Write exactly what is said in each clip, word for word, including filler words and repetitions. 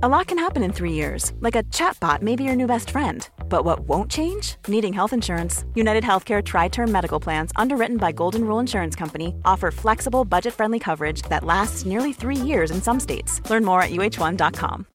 A lot can happen in three years, like a chatbot may be your new best friend. But what won't change? Needing health insurance. United Healthcare Tri-Term Medical Plans, underwritten by Golden Rule Insurance Company, offer flexible, budget-friendly coverage that lasts nearly three years in some states. Learn more at U H one dot com.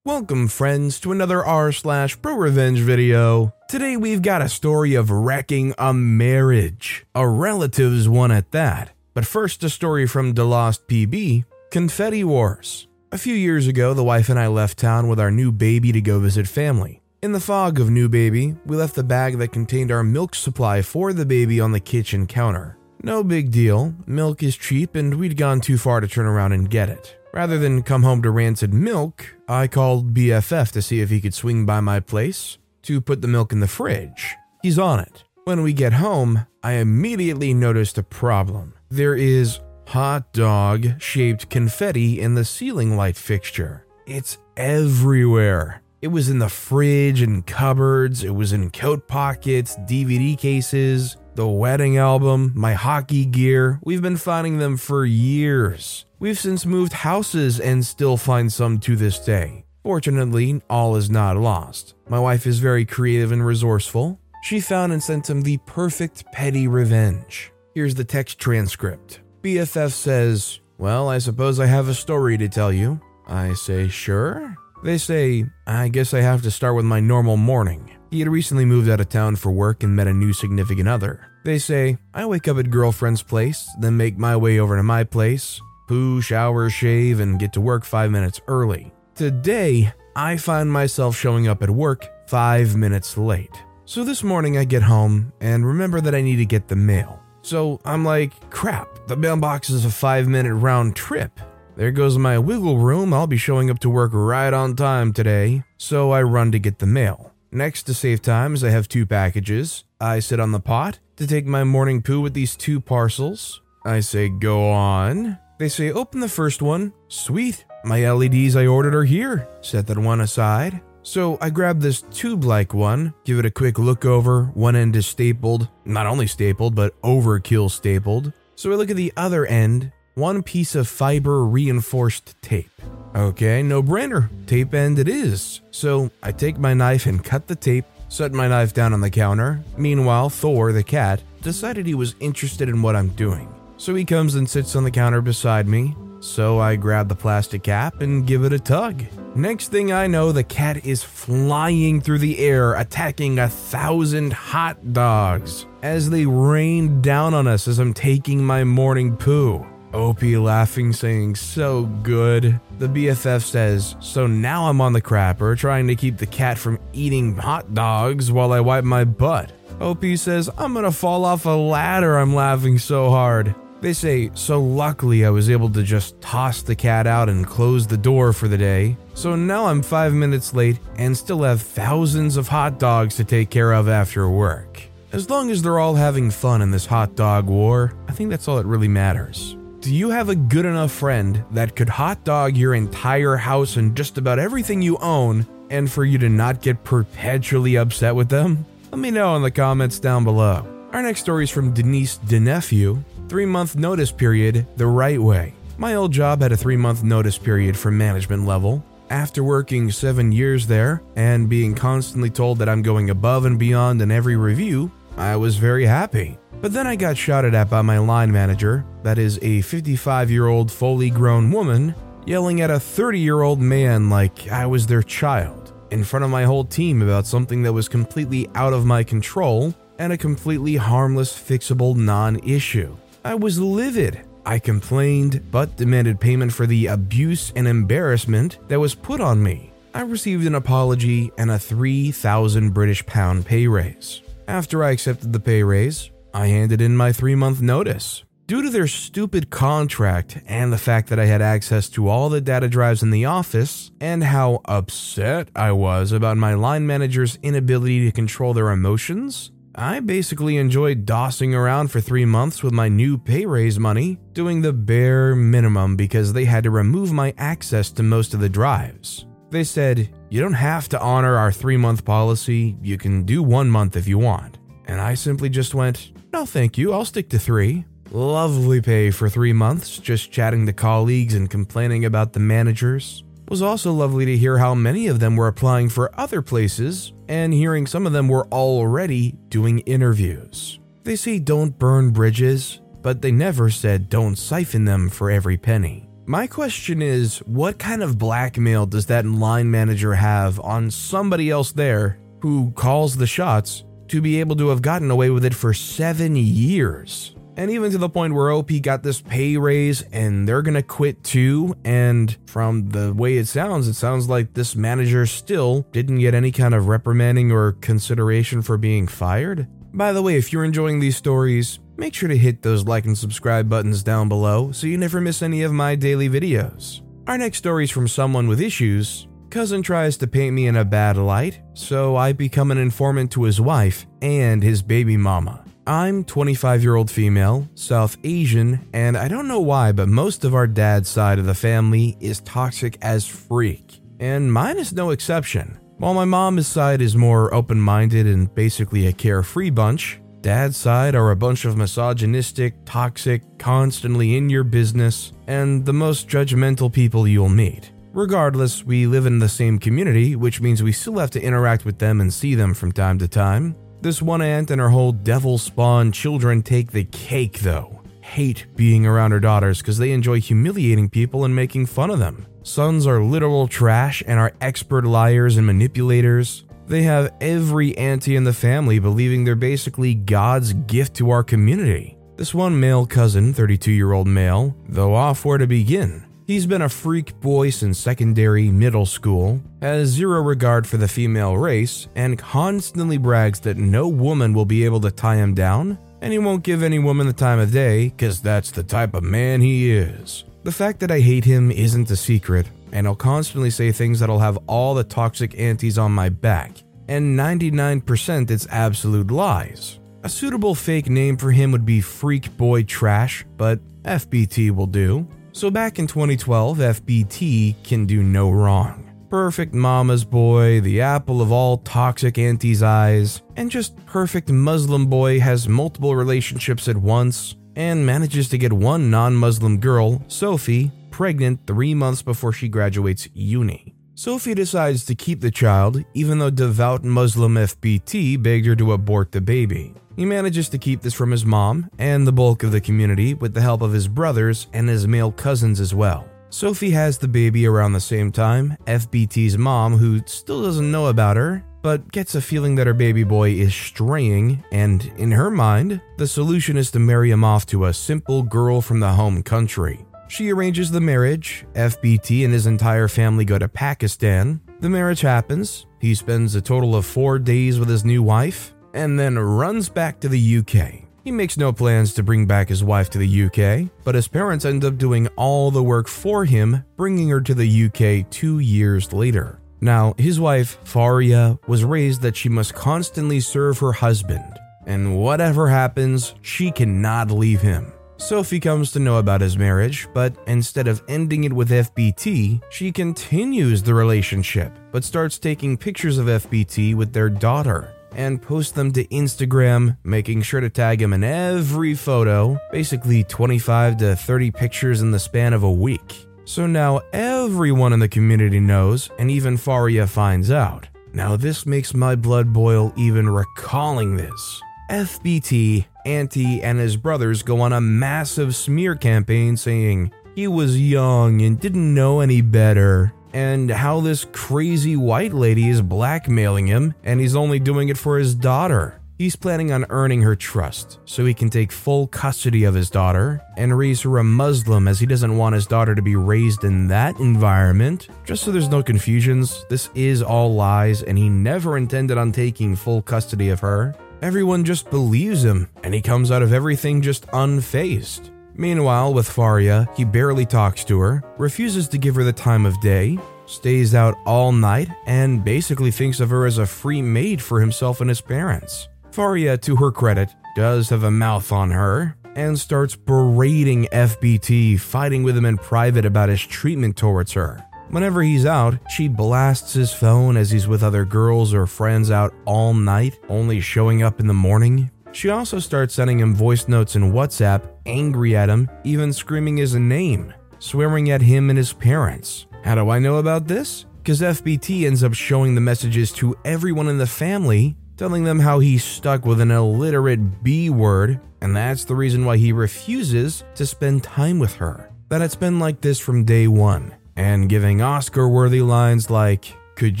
Welcome, friends, to another r slash pro revenge video. Today we've got a story of wrecking a marriage. A relative's one at that. But first, a story from DeLost P B. Confetti Wars. A few years ago, the wife and I left town with our new baby to go visit family. In the fog of new baby, we left the bag that contained our milk supply for the baby on the kitchen counter. No big deal, milk is cheap and we'd gone too far to turn around and get it. Rather than come home to rancid milk, I called B F F to see if he could swing by my place to put the milk in the fridge. He's on it. When we get home, I immediately noticed a problem. There is hot dog-shaped confetti in the ceiling light fixture. It's everywhere. It was in the fridge and cupboards, it was in coat pockets, D V D cases, the wedding album, my hockey gear. We've been finding them for years. We've since moved houses and still find some to this day. Fortunately, all is not lost. My wife is very creative and resourceful. She found and sent him the perfect petty revenge. Here's the text transcript. B F F says, "Well, I suppose I have a story to tell you." I say, "Sure." They say, "I guess I have to start with my normal morning." He had recently moved out of town for work and met a new significant other. They say, "I wake up at girlfriend's place, then make my way over to my place, poo, shower, shave, and get to work five minutes early. Today, I find myself showing up at work five minutes late. So this morning I get home and remember that I need to get the mail. So I'm like, crap, the mailbox is a five-minute round trip. There goes my wiggle room, I'll be showing up to work right on time today." So I run to get the mail. Next, to save time, as I have two packages, I sit on the pot to take my morning poo with these two parcels. I say, "Go on." They say, "Open the first one." Sweet, my L E Ds I ordered are here. Set that one aside. So I grab this tube-like one, give it a quick look over, one end is stapled, not only stapled, but overkill stapled. So I look at the other end, one piece of fiber-reinforced tape. Okay, no-brainer, tape end it is. So I take my knife and cut the tape, set my knife down on the counter. Meanwhile, Thor, the cat, decided he was interested in what I'm doing. So he comes and sits on the counter beside me. So I grab the plastic cap and give it a tug. Next thing I know, the cat is flying through the air, attacking a thousand hot dogs as they rain down on us as I'm taking my morning poo. Opie laughing, saying, "So good." The B F F says, "So now I'm on the crapper, trying to keep the cat from eating hot dogs while I wipe my butt." Opie says, "I'm gonna fall off a ladder, I'm laughing so hard." They say, "So luckily I was able to just toss the cat out and close the door for the day. So now I'm five minutes late and still have thousands of hot dogs to take care of after work." As long as they're all having fun in this hot dog war, I think that's all that really matters. Do you have a good enough friend that could hot dog your entire house and just about everything you own, and for you to not get perpetually upset with them? Let me know in the comments down below. Our next story is from Denise DeNephew. Three-month notice period the right way. My old job had a three-month notice period for management level. After working seven years there and being constantly told that I'm going above and beyond in every review, I was very happy. But then I got shouted at by my line manager, that is a fifty-five-year-old fully grown woman, yelling at a thirty-year-old man like I was their child, in front of my whole team about something that was completely out of my control and a completely harmless, fixable non-issue. I was livid. I complained, but demanded payment for the abuse and embarrassment that was put on me. I received an apology and a three thousand British pound pay raise. After I accepted the pay raise, I handed in my three-month notice. Due to their stupid contract and the fact that I had access to all the data drives in the office and how upset I was about my line manager's inability to control their emotions, I basically enjoyed dossing around for three months with my new pay raise money, doing the bare minimum because they had to remove my access to most of the drives. They said, "You don't have to honor our three-month policy, you can do one month if you want." And I simply just went, "No thank you, I'll stick to three." Lovely pay for three months, just chatting to colleagues and complaining about the managers. It was also lovely to hear how many of them were applying for other places and hearing some of them were already doing interviews. They say don't burn bridges, but they never said don't siphon them for every penny. My question is, what kind of blackmail does that line manager have on somebody else there who calls the shots to be able to have gotten away with it for seven years? And even to the point where O P got this pay raise and they're going to quit too. And from the way it sounds, it sounds like this manager still didn't get any kind of reprimanding or consideration for being fired. By the way, if you're enjoying these stories, make sure to hit those like and subscribe buttons down below so you never miss any of my daily videos. Our next story is from someone with issues. Cousin tries to paint me in a bad light, so I become an informant to his wife and his baby mama. I'm twenty-five-year-old female, South Asian, and I don't know why, but most of our dad's side of the family is toxic as freak, and mine is no exception. While my mom's side is more open-minded and basically a carefree bunch, dad's side are a bunch of misogynistic, toxic, constantly in your business, and the most judgmental people you'll meet. Regardless, we live in the same community, which means we still have to interact with them and see them from time to time. This one aunt and her whole devil spawn children take the cake though. Hate being around her daughters because they enjoy humiliating people and making fun of them. Sons are literal trash and are expert liars and manipulators. They have every auntie in the family believing they're basically God's gift to our community. This one male cousin, thirty-two-year-old male, though off where to begin. He's been a freak boy since secondary, middle school, has zero regard for the female race, and constantly brags that no woman will be able to tie him down, and he won't give any woman the time of day, cause that's the type of man he is. The fact that I hate him isn't a secret, and he'll constantly say things that'll have all the toxic aunties on my back, and ninety-nine percent it's absolute lies. A suitable fake name for him would be Freak Boy Trash, but F B T will do. So back in twenty twelve, F B T can do no wrong. Perfect mama's boy, the apple of all toxic aunties' eyes, and just perfect Muslim boy has multiple relationships at once and manages to get one non-Muslim girl, Sophie, pregnant three months before she graduates uni. Sophie decides to keep the child, even though devout Muslim F B T begged her to abort the baby. He manages to keep this from his mom and the bulk of the community with the help of his brothers and his male cousins as well. Sophie has the baby around the same time. F B T's mom, who still doesn't know about her, but gets a feeling that her baby boy is straying, and in her mind, the solution is to marry him off to a simple girl from the home country. She arranges the marriage. F B T and his entire family go to Pakistan. The marriage happens. He spends a total of four days with his new wife, and then runs back to the U K. He makes no plans to bring back his wife to the U K, but his parents end up doing all the work for him, bringing her to the U K two years later. Now, his wife, Faria, was raised that she must constantly serve her husband, and whatever happens, she cannot leave him. Sophie comes to know about his marriage, but instead of ending it with F B T, she continues the relationship, but starts taking pictures of F B T with their daughter and post them to Instagram, making sure to tag him in every photo, basically twenty-five to thirty pictures in the span of a week. So now everyone in the community knows, and even Faria finds out. Now this makes my blood boil even recalling this. F B T, auntie, and his brothers go on a massive smear campaign saying he was young and didn't know any better, and how this crazy white lady is blackmailing him and he's only doing it for his daughter. He's planning on earning her trust so he can take full custody of his daughter and raise her a Muslim, as he doesn't want his daughter to be raised in that environment. Just so there's no confusions, this is all lies and he never intended on taking full custody of her. Everyone just believes him and he comes out of everything just unfazed. Meanwhile, with Faria, he barely talks to her, refuses to give her the time of day, stays out all night, and basically thinks of her as a free maid for himself and his parents. Faria, to her credit, does have a mouth on her and starts berating F B T, fighting with him in private about his treatment towards her. Whenever he's out, she blasts his phone as he's with other girls or friends out all night, only showing up in the morning. She also starts sending him voice notes in WhatsApp, angry at him, even screaming his name, swearing at him and his parents. How do I know about this? Because F B T ends up showing the messages to everyone in the family, telling them how he's stuck with an illiterate B-word, and that's the reason why he refuses to spend time with her. That it's been like this from day one, and giving Oscar-worthy lines like, "Could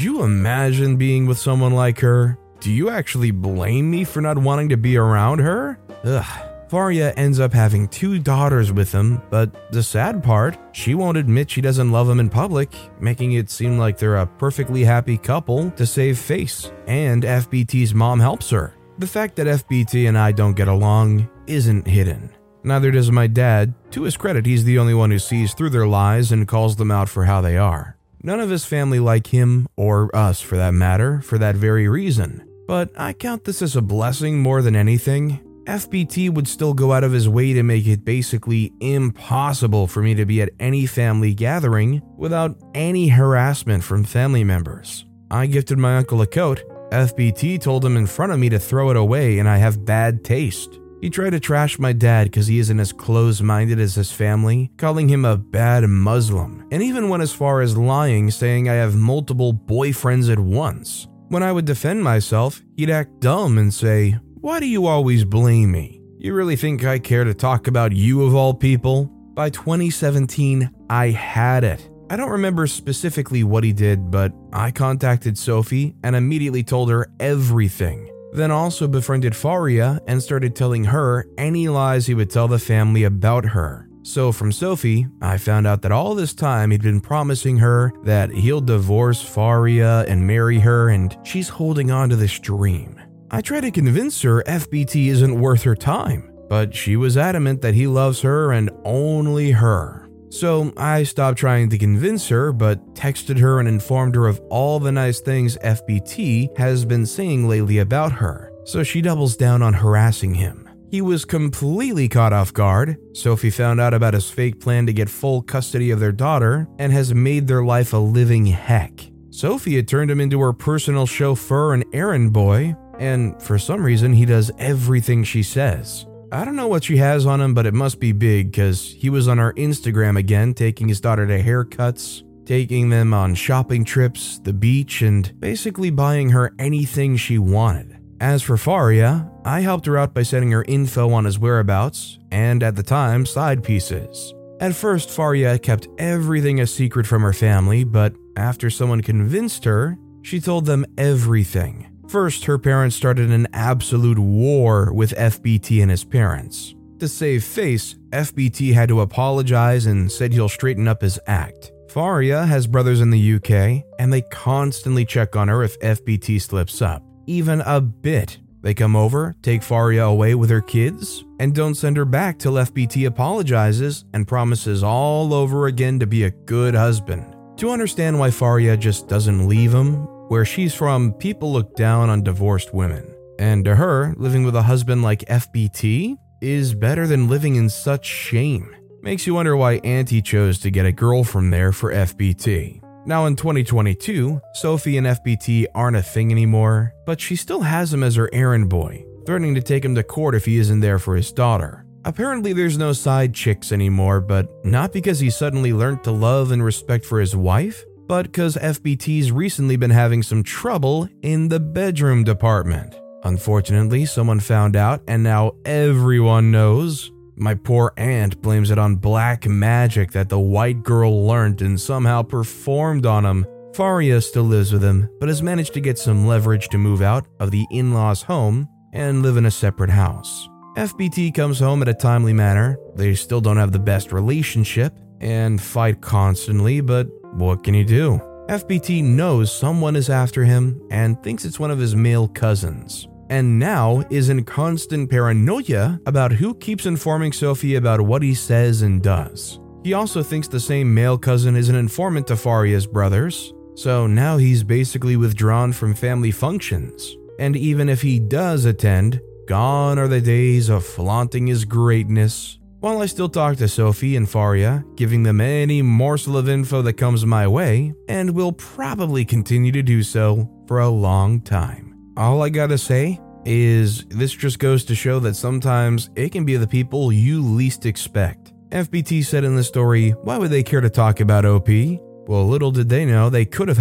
you imagine being with someone like her? Do you actually blame me for not wanting to be around her?" Ugh. Faria ends up having two daughters with him, but the sad part, she won't admit she doesn't love him in public, making it seem like they're a perfectly happy couple to save face, and F B T's mom helps her. The fact that F B T and I don't get along isn't hidden. Neither does my dad. To his credit, he's the only one who sees through their lies and calls them out for how they are. None of his family like him, or us for that matter, for that very reason. But I count this as a blessing more than anything. F B T would still go out of his way to make it basically impossible for me to be at any family gathering without any harassment from family members. I gifted my uncle a coat. F B T told him in front of me to throw it away, and I have bad taste. He tried to trash my dad because he isn't as close-minded as his family, calling him a bad Muslim, and even went as far as lying, saying I have multiple boyfriends at once. When I would defend myself, he'd act dumb and say, "Why do you always blame me? You really think I care to talk about you of all people?" By twenty seventeen, I had it. I don't remember specifically what he did, but I contacted Sophie and immediately told her everything. Then also befriended Faria and started telling her any lies he would tell the family about her. So from Sophie, I found out that all this time he'd been promising her that he'll divorce Faria and marry her, and she's holding on to this dream. I tried to convince her F B T isn't worth her time, but she was adamant that he loves her and only her. So I stopped trying to convince her, but texted her and informed her of all the nice things F B T has been saying lately about her, so she doubles down on harassing him. He was completely caught off guard. Sophie found out about his fake plan to get full custody of their daughter and has made their life a living heck. Sophie had turned him into her personal chauffeur and errand boy, and for some reason he does everything she says. I don't know what she has on him, but it must be big, because he was on our Instagram again, taking his daughter to haircuts, taking them on shopping trips, the beach, and basically buying her anything she wanted. As for Faria, I helped her out by sending her info on his whereabouts, and at the time, side pieces. At first, Faria kept everything a secret from her family, but after someone convinced her, she told them everything. First, her parents started an absolute war with F B T and his parents. To save face, F B T had to apologize and said he'll straighten up his act. Faria has brothers in the U K, and they constantly check on her if F B T slips up, even a bit. They come over, take Faria away with her kids, and don't send her back till F B T apologizes and promises all over again to be a good husband. To understand why Faria just doesn't leave him, where she's from, people look down on divorced women. And to her, living with a husband like F B T is better than living in such shame. Makes you wonder why Auntie chose to get a girl from there for F B T. Now in twenty twenty-two, Sophie and F B T aren't a thing anymore, but she still has him as her errand boy, threatening to take him to court if he isn't there for his daughter. Apparently there's no side chicks anymore, but not because he suddenly learned to love and respect for his wife, but cause F B T's recently been having some trouble in the bedroom department. Unfortunately, someone found out and now everyone knows. My poor aunt blames it on black magic that the white girl learned and somehow performed on him. Faria still lives with him, but has managed to get some leverage to move out of the in-laws' home and live in a separate house. F B T comes home at a timely manner, they still don't have the best relationship, and fight constantly, but what can he do? F B T knows someone is after him and thinks it's one of his male cousins, and now is in constant paranoia about who keeps informing Sophie about what he says and does. He also thinks the same male cousin is an informant to Faria's brothers, so now he's basically withdrawn from family functions. And even if he does attend, gone are the days of flaunting his greatness. While I still talk to Sophie and Faria, giving them any morsel of info that comes my way, and will probably continue to do so for a long time. All I gotta say, is this just goes to show that sometimes it can be the people you least expect. F B T said in the story, why would they care to talk about O P? Well, little did they know they could have.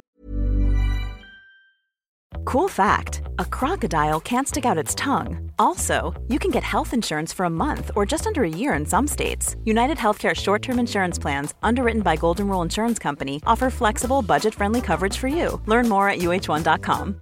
Cool fact, a crocodile can't stick out its tongue. Also, you can get health insurance for a month or just under a year in some states. United Healthcare short-term insurance plans, underwritten by Golden Rule Insurance Company, offer flexible, budget-friendly coverage for you. Learn more at U H one dot com.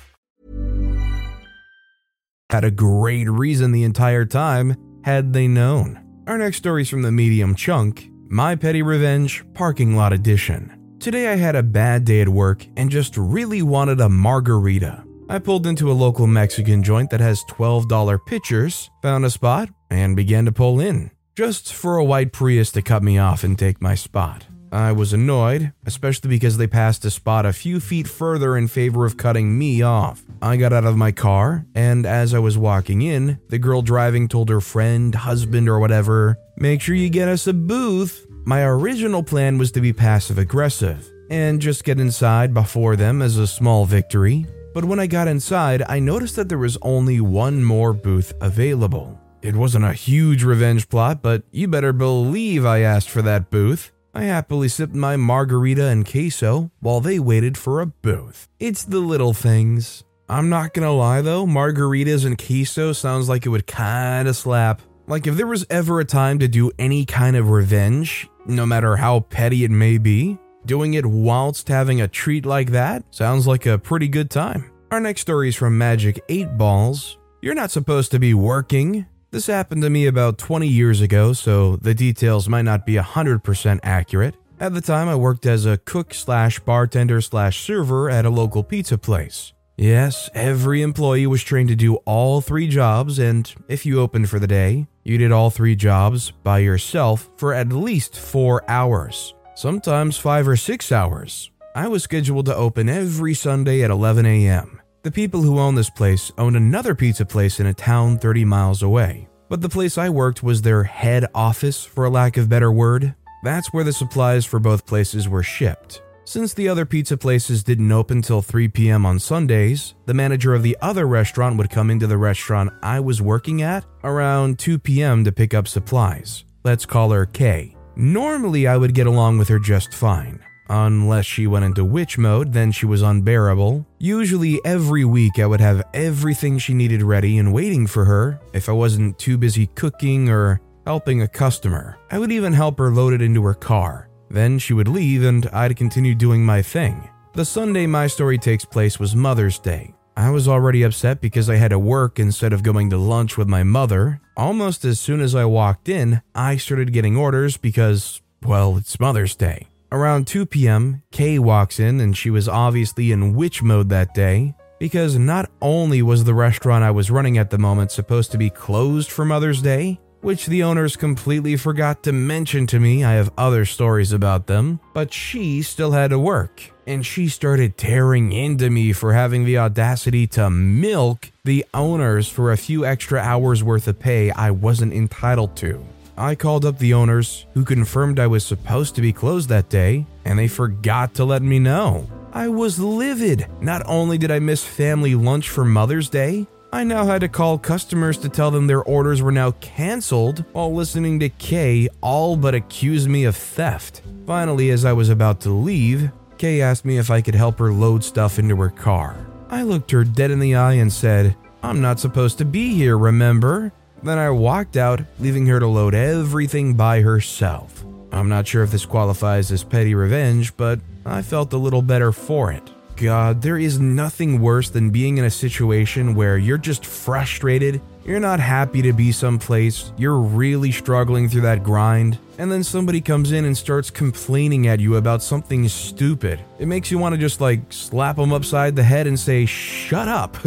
Had a great reason the entire time, had they known. Our next story is from the Medium Chunk, My Petty Revenge Parking Lot Edition. Today I had a bad day at work and just really wanted a margarita. I pulled into a local Mexican joint that has twelve dollar pitchers, found a spot, and began to pull in, just for a white Prius to cut me off and take my spot. I was annoyed, especially because they passed a spot a few feet further in favor of cutting me off. I got out of my car, and as I was walking in, the girl driving told her friend, husband, or whatever, make sure you get us a booth. My original plan was to be passive-aggressive and just get inside before them as a small victory, but when I got inside, I noticed that there was only one more booth available. It wasn't a huge revenge plot, but you better believe I asked for that booth. I happily sipped my margarita and queso while they waited for a booth. It's the little things. I'm not gonna lie though, margaritas and queso sounds like it would kinda slap. Like if there was ever a time to do any kind of revenge, no matter how petty it may be, doing it whilst having a treat like that sounds like a pretty good time. Our next story is from Magic eight Balls. You're not supposed to be working. This happened to me about twenty years ago, so the details might not be one hundred percent accurate. At the time, I worked as a cook slash bartender slash server at a local pizza place. Yes, every employee was trained to do all three jobs, and if you opened for the day, you did all three jobs by yourself for at least four hours, sometimes five or six hours. I was scheduled to open every Sunday at eleven a.m. The people who owned this place owned another pizza place in a town thirty miles away, but the place I worked was their head office, for lack of a better word. That's where the supplies for both places were shipped. Since the other pizza places didn't open till three p.m. on Sundays, the manager of the other restaurant would come into the restaurant I was working at around two p.m. to pick up supplies. Let's call her Kay. Normally, I would get along with her just fine. Unless she went into witch mode, then she was unbearable. Usually, every week, I would have everything she needed ready and waiting for her if I wasn't too busy cooking or helping a customer. I would even help her load it into her car. Then she would leave and I'd continue doing my thing. The Sunday my story takes place was Mother's Day. I was already upset because I had to work instead of going to lunch with my mother. Almost as soon as I walked in, I started getting orders because, well, it's Mother's Day. Around two p.m., Kay walks in and she was obviously in witch mode that day because not only was the restaurant I was running at the moment supposed to be closed for Mother's Day, which the owners completely forgot to mention to me, I have other stories about them, but she still had to work, and she started tearing into me for having the audacity to milk the owners for a few extra hours worth of pay I wasn't entitled to. I called up the owners, who confirmed I was supposed to be closed that day, and they forgot to let me know. I was livid. Not only did I miss family lunch for Mother's Day, I now had to call customers to tell them their orders were now cancelled while listening to Kay all but accuse me of theft. Finally, as I was about to leave, Kay asked me if I could help her load stuff into her car. I looked her dead in the eye and said, I'm not supposed to be here, remember? Then I walked out, leaving her to load everything by herself. I'm not sure if this qualifies as petty revenge, but I felt a little better for it. God, there is nothing worse than being in a situation where you're just frustrated, you're not happy to be someplace, you're really struggling through that grind, and then somebody comes in and starts complaining at you about something stupid. It makes you want to just like slap them upside the head and say, shut up.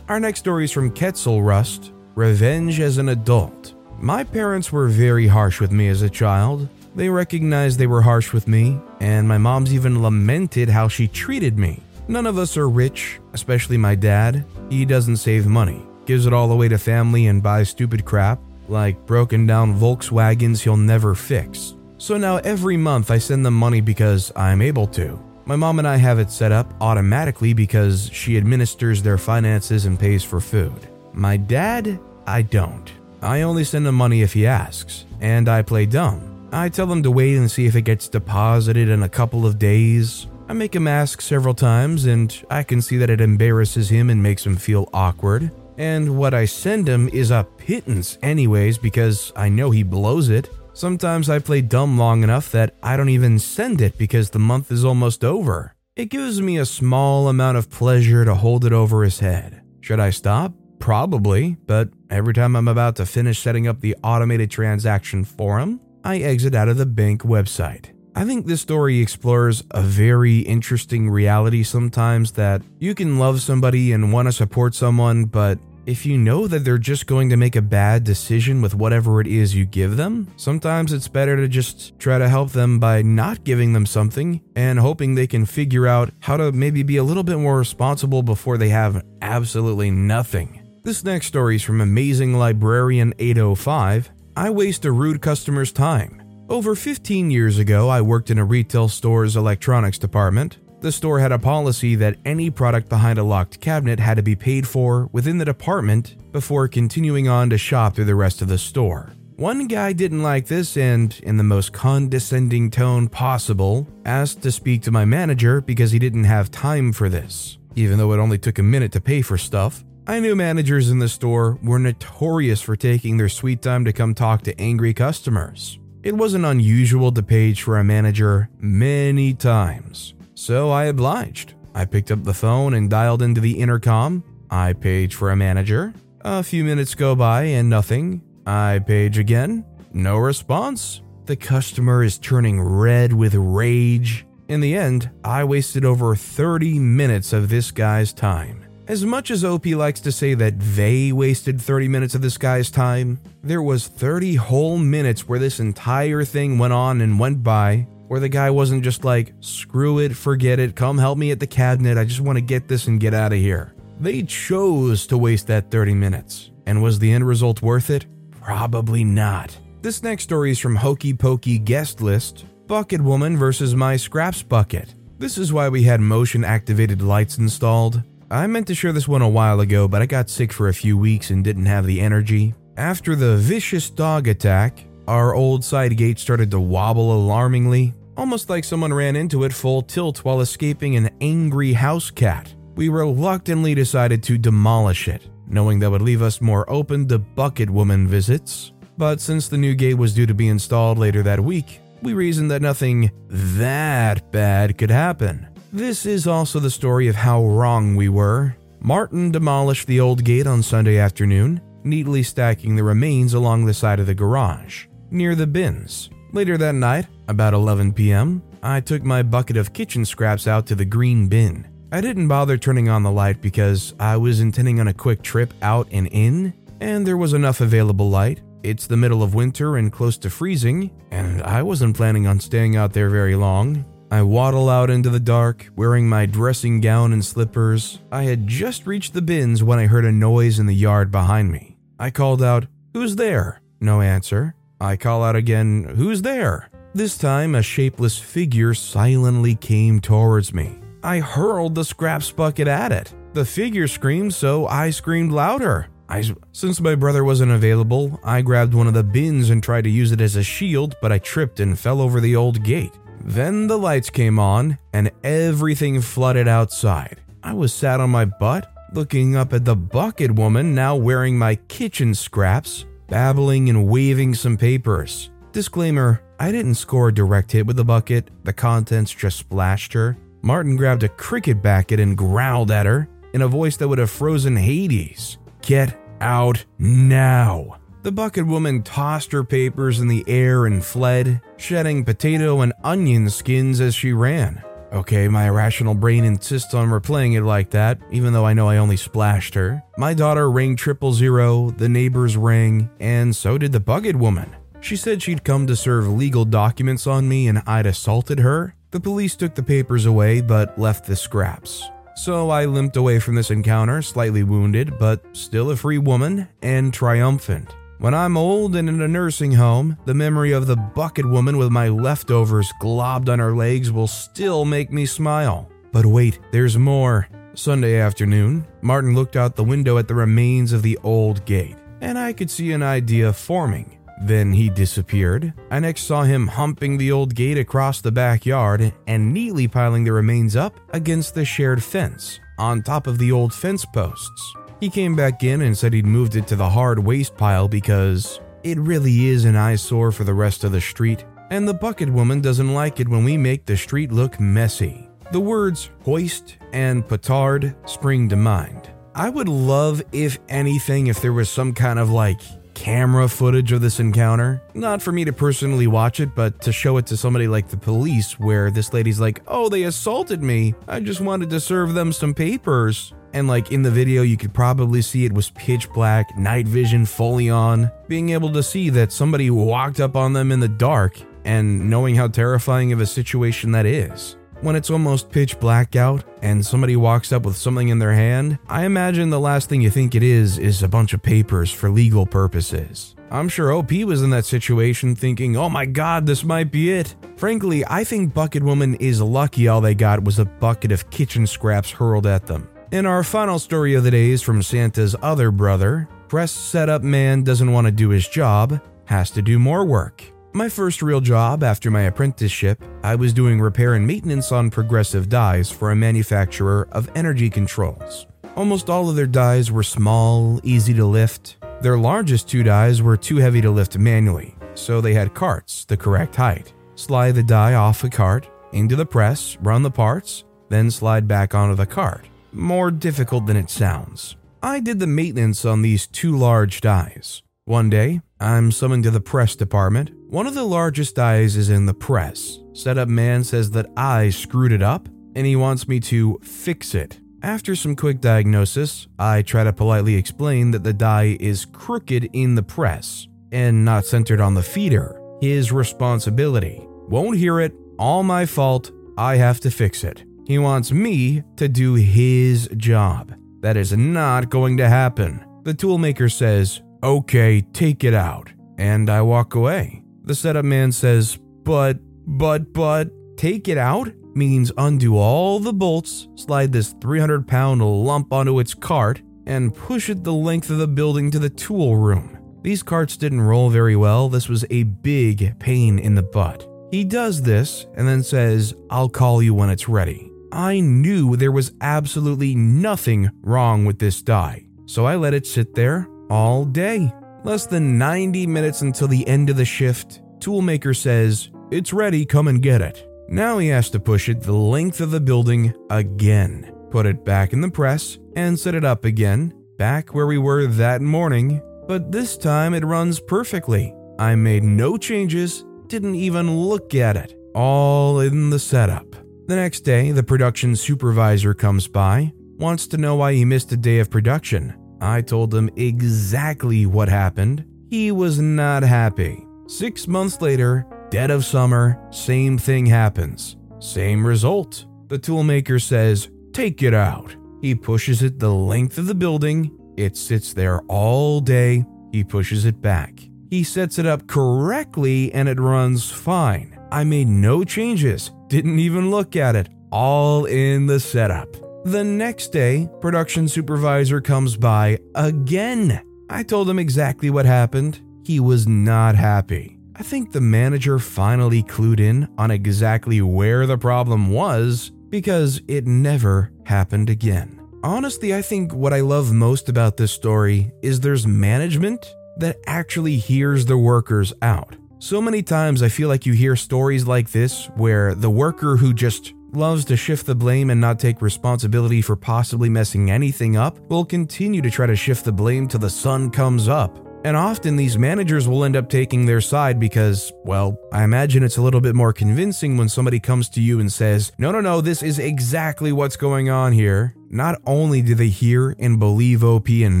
Our next story is from Ketzel Rust, Revenge as an Adult. My parents were very harsh with me as a child. They recognized they were harsh with me, and my mom's even lamented how she treated me. None of us are rich, especially my dad. He doesn't save money, gives it all away to family and buys stupid crap, like broken down Volkswagens he'll never fix. So now every month I send them money because I'm able to. My mom and I have it set up automatically because she administers their finances and pays for food. My dad, I don't. I only send him money if he asks, and I play dumb. I tell him to wait and see if it gets deposited in a couple of days. I make him ask several times, and I can see that it embarrasses him and makes him feel awkward. And what I send him is a pittance anyways because I know he blows it. Sometimes I play dumb long enough that I don't even send it because the month is almost over. It gives me a small amount of pleasure to hold it over his head. Should I stop? Probably, but every time I'm about to finish setting up the automated transaction for him, I exit out of the bank website. I think this story explores a very interesting reality sometimes that you can love somebody and want to support someone, but if you know that they're just going to make a bad decision with whatever it is you give them, sometimes it's better to just try to help them by not giving them something and hoping they can figure out how to maybe be a little bit more responsible before they have absolutely nothing. This next story is from Amazing Librarian eight oh five. I waste a rude customer's time. Over fifteen years ago, I worked in a retail store's electronics department. The store had a policy that any product behind a locked cabinet had to be paid for within the department before continuing on to shop through the rest of the store. One guy didn't like this and, in the most condescending tone possible, asked to speak to my manager because he didn't have time for this, even though it only took a minute to pay for stuff. I knew managers in the store were notorious for taking their sweet time to come talk to angry customers. It wasn't unusual to page for a manager many times, so I obliged. I picked up the phone and dialed into the intercom. I page for a manager. A few minutes go by and nothing. I page again. No response. The customer is turning red with rage. In the end, I wasted over thirty minutes of this guy's time. As much as O P likes to say that they wasted thirty minutes of this guy's time, there was thirty whole minutes where this entire thing went on and went by, where the guy wasn't just like, screw it, forget it, come help me at the cabinet, I just want to get this and get out of here. They chose to waste that thirty minutes. And was the end result worth it? Probably not. This next story is from Hokey Pokey Guest List, Bucket Woman versus My Scraps Bucket. This is why we had motion-activated lights installed. I meant to share this one a while ago, but I got sick for a few weeks and didn't have the energy. After the vicious dog attack, our old side gate started to wobble alarmingly, almost like someone ran into it full tilt while escaping an angry house cat. We reluctantly decided to demolish it, knowing that would leave us more open to Bucket Woman visits. But since the new gate was due to be installed later that week, we reasoned that nothing that bad could happen. This is also the story of how wrong we were. Martin demolished the old gate on Sunday afternoon, neatly stacking the remains along the side of the garage, near the bins. Later that night, about eleven p.m., I took my bucket of kitchen scraps out to the green bin. I didn't bother turning on the light because I was intending on a quick trip out and in, and there was enough available light. It's the middle of winter and close to freezing, and I wasn't planning on staying out there very long. I waddle out into the dark, wearing my dressing gown and slippers. I had just reached the bins when I heard a noise in the yard behind me. I called out, "Who's there?" No answer. I call out again, "Who's there?" This time, a shapeless figure silently came towards me. I hurled the scraps bucket at it. The figure screamed, so I screamed louder. I, since my brother wasn't available, I grabbed one of the bins and tried to use it as a shield, but I tripped and fell over the old gate. Then the lights came on, and everything flooded outside. I was sat on my butt, looking up at the bucket woman, now wearing my kitchen scraps, babbling and waving some papers. Disclaimer, I didn't score a direct hit with the bucket, the contents just splashed her. Martin grabbed a cricket basket and growled at her, in a voice that would have frozen Hades. "Get out now!" The bucket woman tossed her papers in the air and fled, shedding potato and onion skins as she ran. Okay, my irrational brain insists on replaying it like that, even though I know I only splashed her. My daughter rang triple zero, the neighbors rang, and so did the bugged woman. She said she'd come to serve legal documents on me and I'd assaulted her. The police took the papers away but left the scraps. So I limped away from this encounter, slightly wounded, but still a free woman and triumphant. When I'm old and in a nursing home, the memory of the bucket woman with my leftovers globbed on her legs will still make me smile. But wait, there's more. Sunday afternoon, Martin looked out the window at the remains of the old gate, and I could see an idea forming. Then he disappeared. I next saw him humping the old gate across the backyard and neatly piling the remains up against the shared fence, on top of the old fence posts. He came back in and said he'd moved it to the hard waste pile because it really is an eyesore for the rest of the street, and the bucket woman doesn't like it when we make the street look messy. The words hoist and petard spring to mind. I would love, if anything, if there was some kind of like camera footage of this encounter. Not for me to personally watch it, but to show it to somebody like the police, where this lady's like, oh, they assaulted me, I just wanted to serve them some papers. And like in the video, you could probably see it was pitch black, night vision fully on. Being able to see that somebody walked up on them in the dark and knowing how terrifying of a situation that is. When it's almost pitch black out and somebody walks up with something in their hand, I imagine the last thing you think it is is a bunch of papers for legal purposes. I'm sure O P was in that situation thinking, oh my god, this might be it. Frankly, I think Bucket Woman is lucky all they got was a bucket of kitchen scraps hurled at them. And our final story of the day is from Santa's Other Brother. Press setup man doesn't want to do his job, has to do more work. My first real job after my apprenticeship, I was doing repair and maintenance on progressive dies for a manufacturer of energy controls. Almost all of their dies were small, easy to lift. Their largest two dies were too heavy to lift manually, so they had carts the correct height. Slide the die off a cart, into the press, run the parts, then slide back onto the cart. More difficult than it sounds. I did the maintenance on these two large dies. One day, I'm summoned to the press department. One of the largest dies is in the press. Setup man says that I screwed it up and he wants me to fix it. After some quick diagnosis, I try to politely explain that the die is crooked in the press and not centered on the feeder. His responsibility. Won't hear it. All my fault. I have to fix it. He wants me to do his job. That is not going to happen. The toolmaker says, okay, take it out. And I walk away. The setup man says, but, but, but, take it out means undo all the bolts, slide this three hundred pound lump onto its cart, and push it the length of the building to the tool room. These carts didn't roll very well. This was a big pain in the butt. He does this and then says, I'll call you when it's ready. I knew there was absolutely nothing wrong with this die, so I let it sit there all day. Less than ninety minutes until the end of the shift, toolmaker says, it's ready, come and get it. Now he has to push it the length of the building again, put it back in the press, and set it up again, back where we were that morning, but this time it runs perfectly. I made no changes, didn't even look at it, all in the setup. The next day, the production supervisor comes by, wants to know why he missed a day of production. I told him exactly what happened. He was not happy. Six months later, dead of summer, same thing happens. Same result. The toolmaker says, take it out. He pushes it the length of the building. It sits there all day. He pushes it back. He sets it up correctly and it runs fine. I made no changes. Didn't even look at it. All in the setup. The next day, production supervisor comes by again. I told him exactly what happened. He was not happy. I think the manager finally clued in on exactly where the problem was because it never happened again. Honestly, I think what I love most about this story is there's management that actually hears the workers out. So many times I feel like you hear stories like this where the worker who just loves to shift the blame and not take responsibility for possibly messing anything up will continue to try to shift the blame till the sun comes up. And often these managers will end up taking their side because, well, I imagine it's a little bit more convincing when somebody comes to you and says, no, no, no, this is exactly what's going on here. Not only do they hear and believe O P and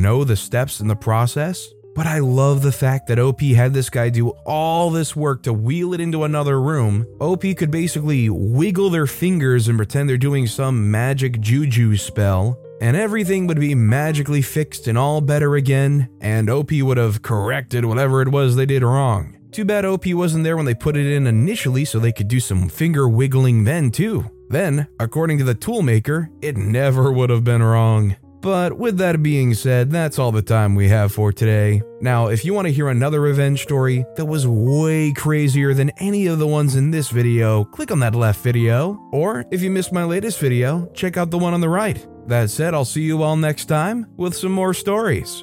know the steps in the process, but I love the fact that O P had this guy do all this work to wheel it into another room. O P could basically wiggle their fingers and pretend they're doing some magic juju spell, and everything would be magically fixed and all better again, and O P would have corrected whatever it was they did wrong. Too bad O P wasn't there when they put it in initially so they could do some finger wiggling then too. Then, according to the toolmaker, it never would have been wrong. But with that being said, that's all the time we have for today. Now, if you want to hear another revenge story that was way crazier than any of the ones in this video, click on that left video. Or, if you missed my latest video, check out the one on the right. That said, I'll see you all next time with some more stories.